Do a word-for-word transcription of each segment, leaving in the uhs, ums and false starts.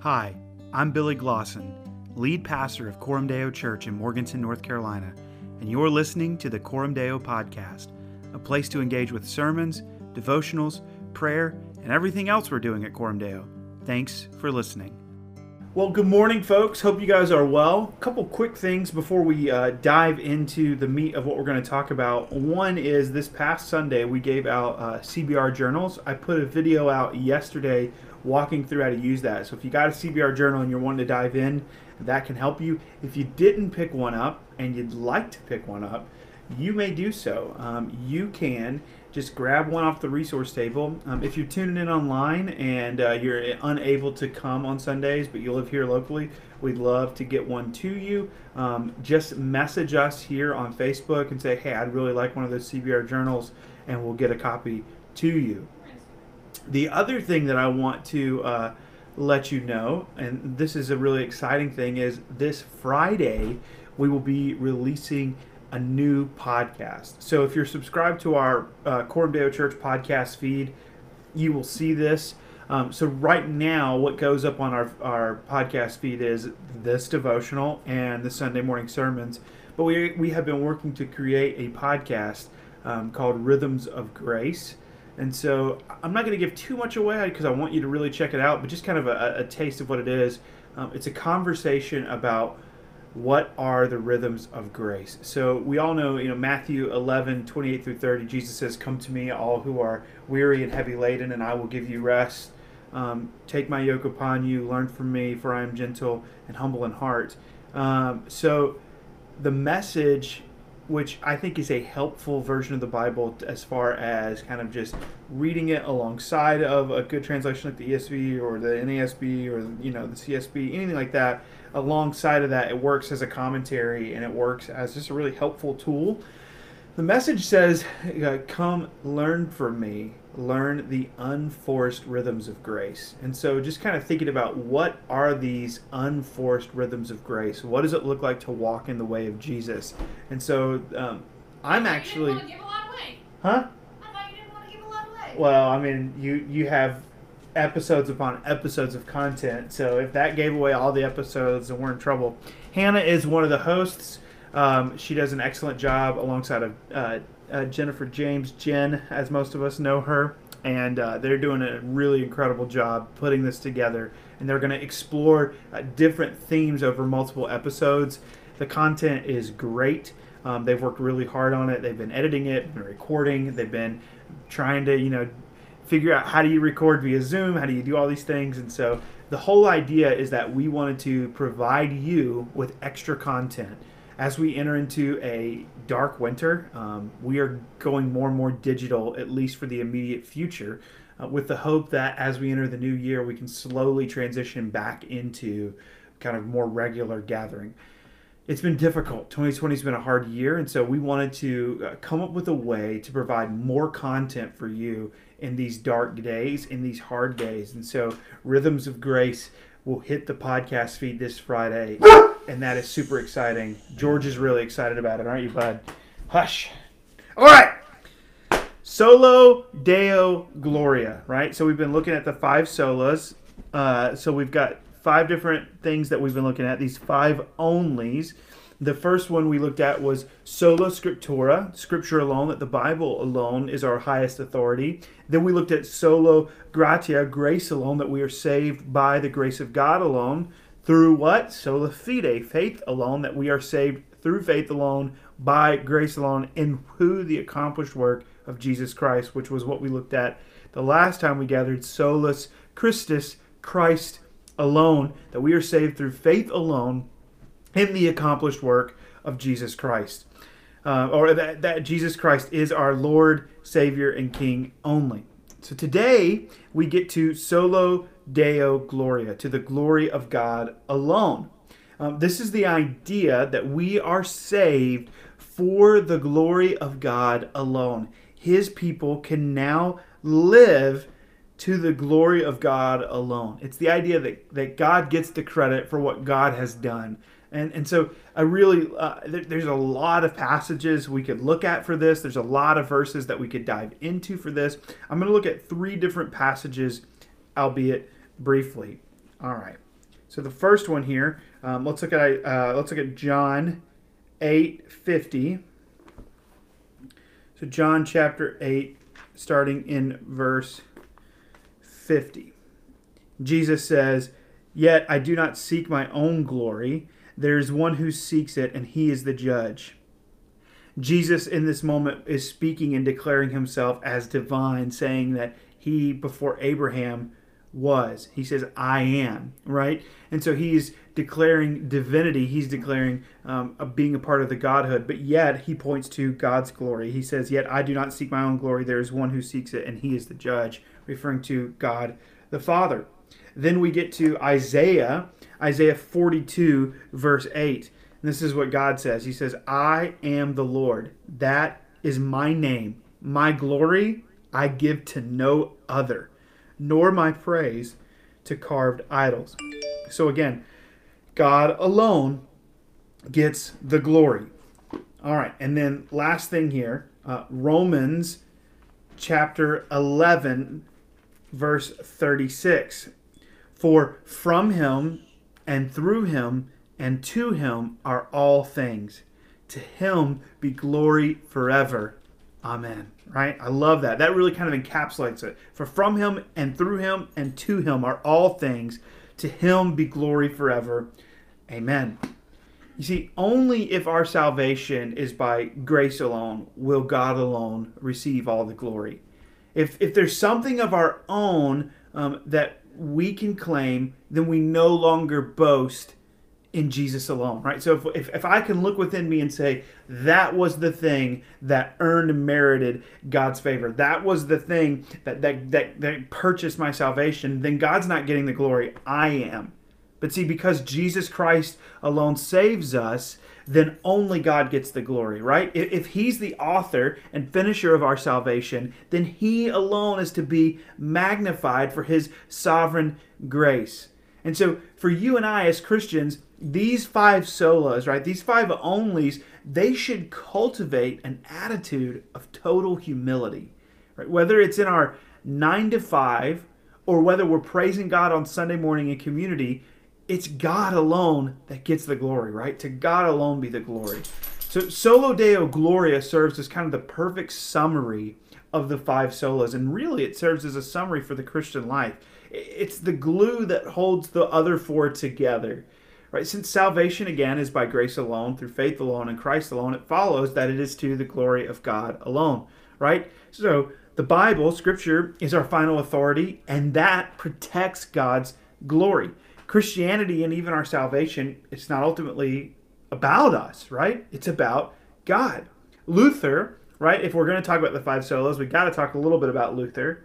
Hi, I'm Billy Glosson, lead pastor of Coram Deo Church in Morganton, North Carolina, and you're listening to the Coram Deo Podcast, a place to engage with sermons, devotionals, prayer, and everything else we're doing at Coram Deo. Thanks for listening. Well, good morning, folks. Hope you guys are well. A couple quick things before we uh, dive into the meat of what we're going to talk about. One is this past Sunday, we gave out uh, C B R journals. I put a video out yesterday walking through how to use that. So if you got a C B R journal and you're wanting to dive in, that can help you. If you didn't pick one up and you'd like to pick one up, you may do so. Um, you can just grab one off the resource table. Um, if you're tuning in online and uh, you're unable to come on Sundays, but you live here locally, we'd love to get one to you. Um, just message us here on Facebook and say, hey, I'd really like one of those C B R journals, and we'll get a copy to you. The other thing that I want to uh, let you know, and this is a really exciting thing, is this Friday we will be releasing a new podcast. So if you're subscribed to our uh, Coram Deo Church podcast feed, you will see this. Um, so right now, what goes up on our, our podcast feed is this devotional and the Sunday morning sermons. But we we have been working to create a podcast um, called Rhythms of Grace. And so I'm not going to give too much away because I want you to really check it out, but just kind of a, a taste of what it is. Um, it's a conversation about what are the rhythms of grace. So we all know, you know, Matthew eleven, twenty-eight through thirty, Jesus says, come to me, all who are weary and heavy laden, and I will give you rest. Um, take my yoke upon you, learn from me, for I am gentle and humble in heart. Um, so the message, which I think is a helpful version of the Bible as far as kind of just reading it alongside of a good translation like the E S V or the N A S B or, you know, the C S B, anything like that. Alongside of that, it works as a commentary and it works as just a really helpful tool. The message says, come learn from me, learn the unforced rhythms of grace. And so just kind of thinking about what are these unforced rhythms of grace? What does it look like to walk in the way of Jesus? And so um, I'm I actually... You didn't want to give a lot away. Huh? I thought you didn't want to give a lot away. Well, I mean, you, you have episodes upon episodes of content. So if that gave away all the episodes, then we're in trouble. Hannah is one of the hosts. Um, she does an excellent job alongside of uh, uh, Jennifer James, Jen, as most of us know her. And uh, they're doing a really incredible job putting this together. And they're going to explore uh, different themes over multiple episodes. The content is great. Um, they've worked really hard on it. They've been editing it, been recording. They've been trying to, you know, figure out how do you record via Zoom, how do you do all these things. And so the whole idea is that we wanted to provide you with extra content. As we enter into a dark winter, um, we are going more and more digital, at least for the immediate future, uh, with the hope that as we enter the new year, we can slowly transition back into kind of more regular gathering. It's been difficult. twenty twenty has been a hard year, and so we wanted to uh, come up with a way to provide more content for you in these dark days, in these hard days. And so Rhythms of Grace will hit the podcast feed this Friday. And that is super exciting. George is really excited about it, aren't you, bud? Hush. All right. Soli Deo Gloria, right? So we've been looking at the five solas. Uh, so we've got five different things that we've been looking at, these five onlys. The first one we looked at was sola scriptura, scripture alone, that the Bible alone is our highest authority. Then we looked at sola gratia, grace alone, that we are saved by the grace of God alone. Through what? Sola fide, faith alone, that we are saved through faith alone, by grace alone, in who the accomplished work of Jesus Christ, which was what we looked at the last time we gathered, solus Christus, Christ alone, that we are saved through faith alone, in the accomplished work of Jesus Christ. Uh, or that, that Jesus Christ is our Lord, Savior, and King only. So today, we get to sola Deo Gloria, to the glory of God alone. Um, this is the idea that we are saved for the glory of God alone. His people can now live to the glory of God alone. It's the idea that, that God gets the credit for what God has done. And and so I really, uh, there, there's a lot of passages we could look at for this. There's a lot of verses that we could dive into for this. I'm going to look at three different passages, albeit briefly. All right. So the first one here, um, let's look at uh, let's look at John eight fifty. So John chapter eight, starting in verse fifty. Jesus says, "Yet I do not seek my own glory. There is one who seeks it, and he is the judge." Jesus in this moment is speaking and declaring himself as divine, saying that he before Abraham was. He says, "I am," right? And so he's declaring divinity. He's declaring um, a being a part of the Godhood, but yet he points to God's glory. He says, "Yet I do not seek my own glory. There is one who seeks it, and he is the judge," referring to God the Father. Then we get to Isaiah, Isaiah forty-two, verse eight. And this is what God says. He says, "I am the Lord. That is my name. My glory I give to no other, nor my praise to carved idols." So again, God alone gets the glory. All right, and then last thing here, uh, Romans chapter eleven, verse thirty-six. "For from him and through him and to him are all things. To him be glory forever. Amen." Right? I love that. That really kind of encapsulates it. For from him and through him and to him are all things. To him be glory forever. Amen. You see, only if our salvation is by grace alone will God alone receive all the glory. If, if there's something of our own um, that we can claim, then we no longer boast in Jesus alone, right? So if, if if I can look within me and say, that was the thing that earned and merited God's favor, that was the thing that, that, that, that purchased my salvation, then God's not getting the glory, I am. But see, because Jesus Christ alone saves us, then only God gets the glory, right? If, if he's the author and finisher of our salvation, then he alone is to be magnified for his sovereign grace. And so for you and I as Christians, these five solas, right, these five onlys, they should cultivate an attitude of total humility, right? Whether it's in our nine to five or whether we're praising God on Sunday morning in community, it's God alone that gets the glory, right? To God alone be the glory. So Soli Deo Gloria serves as kind of the perfect summary of the five solas, and really it serves as a summary for the Christian life. It's the glue that holds the other four together, right? Since salvation, again, is by grace alone, through faith alone, and Christ alone, it follows that it is to the glory of God alone, right? So the Bible, Scripture, is our final authority, and that protects God's glory. Christianity and even our salvation, it's not ultimately about us, right? It's about God. Luther, right? If we're going to talk about the five solas, we've got to talk a little bit about Luther.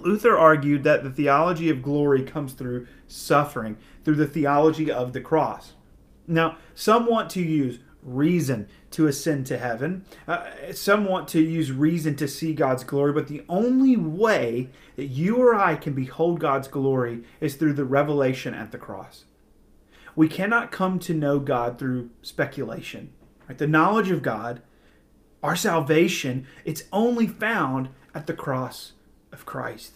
Luther argued that the theology of glory comes through suffering, through the theology of the cross. Now, some want to use reason to ascend to heaven. Uh, some want to use reason to see God's glory, but the only way that you or I can behold God's glory is through the revelation at the cross. We cannot come to know God through speculation, right? The knowledge of God, our salvation, it's only found at the cross of Christ.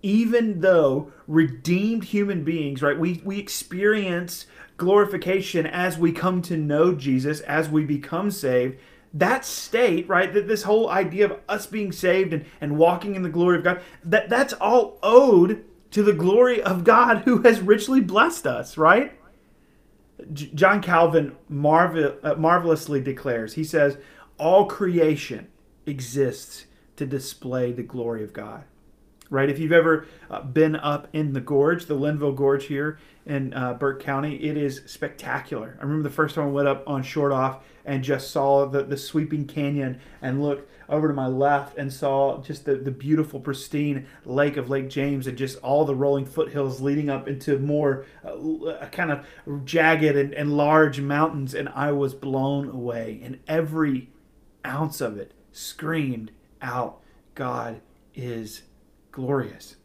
Even though redeemed human beings, right, we, we experience glorification as we come to know Jesus, as we become saved, that state, right, that this whole idea of us being saved and, and walking in the glory of God, that, that's all owed to the glory of God who has richly blessed us, right? J- John Calvin marvel, uh, marvelously declares, he says, "All creation exists to display the glory of God," right? If you've ever uh, been up in the gorge, the Linville Gorge here in uh, Burke County, it is spectacular. I remember the first time I went up on short off and just saw the, the sweeping canyon and looked over to my left and saw just the, the beautiful pristine lake of Lake James and just all the rolling foothills leading up into more uh, kind of jagged and, and large mountains, and I was blown away, and every ounce of it screamed out, God is glorious.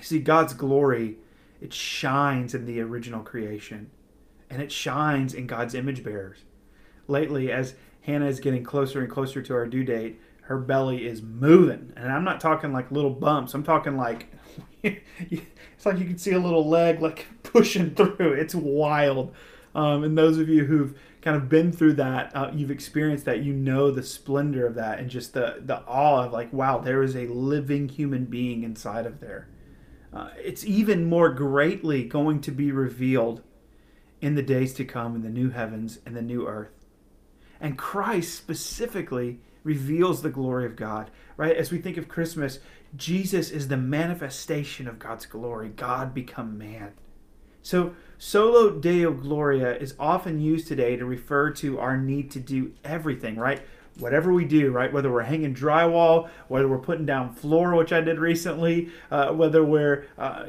See, God's glory, it shines in the original creation, and it shines in God's image bearers. Lately, as Hannah is getting closer and closer to our due date, her belly is moving, and I'm not talking like little bumps. I'm talking like it's like you can see a little leg like pushing through. It's wild. Um, and those of you who've kind of been through that, uh, you've experienced that, you know the splendor of that and just the, the awe of like, wow, there is a living human being inside of there. Uh, it's even more greatly going to be revealed in the days to come in the new heavens and the new earth. And Christ specifically reveals the glory of God, right? As we think of Christmas, Jesus is the manifestation of God's glory, God become man. So Soli Deo Gloria is often used today to refer to our need to do everything, right? Whatever we do, right? Whether we're hanging drywall, whether we're putting down floor, which I did recently, uh, whether we're uh,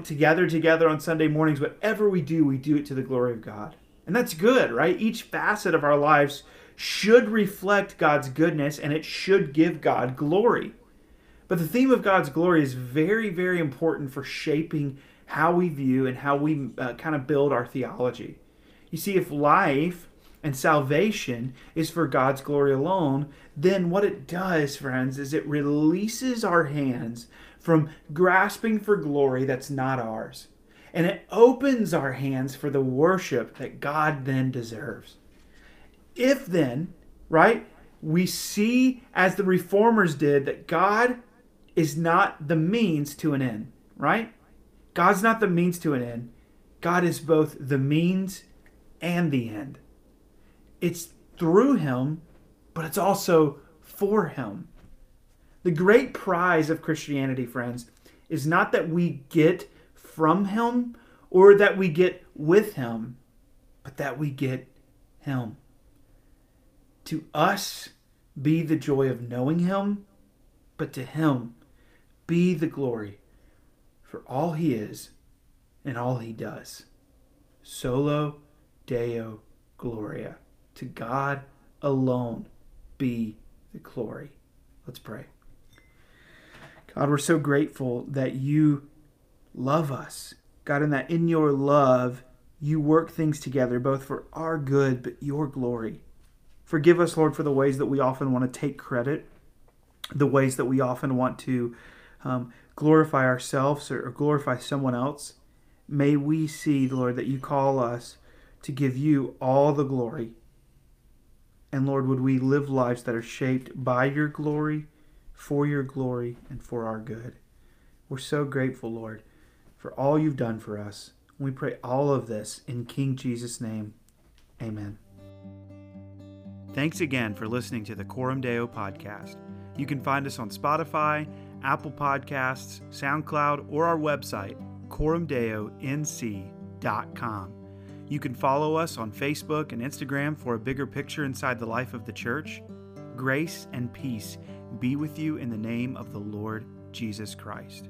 together together on Sunday mornings, whatever we do, we do it to the glory of God. And that's good, right? Each facet of our lives should reflect God's goodness, and it should give God glory. But the theme of God's glory is very, very important for shaping how we view and how we uh, kind of build our theology. You see, if life and salvation is for God's glory alone, then what it does, friends, is it releases our hands from grasping for glory that's not ours. And it opens our hands for the worship that God then deserves. If then, right, we see as the reformers did that God is not the means to an end, right? God's not the means to an end. God is both the means and the end. It's through him, but it's also for him. The great prize of Christianity, friends, is not that we get from him or that we get with him, but that we get him. To us be the joy of knowing him, but to him be the glory for all he is and all he does. Soli Deo Gloria. To God alone be the glory. Let's pray. God, we're so grateful that you love us. God, and that in your love, you work things together, both for our good, but your glory. Forgive us, Lord, for the ways that we often want to take credit, the ways that we often want to um, glorify ourselves or, or glorify someone else. May we see, Lord, that you call us to give you all the glory. And Lord, would we live lives that are shaped by your glory, for your glory, and for our good. We're so grateful, Lord, for all you've done for us. We pray all of this in King Jesus' name. Amen. Thanks again for listening to the Coram Deo Podcast. You can find us on Spotify, Apple Podcasts, SoundCloud, or our website, Coram Deo N C dot com. You can follow us on Facebook and Instagram for a bigger picture inside the life of the church. Grace and peace be with you in the name of the Lord Jesus Christ.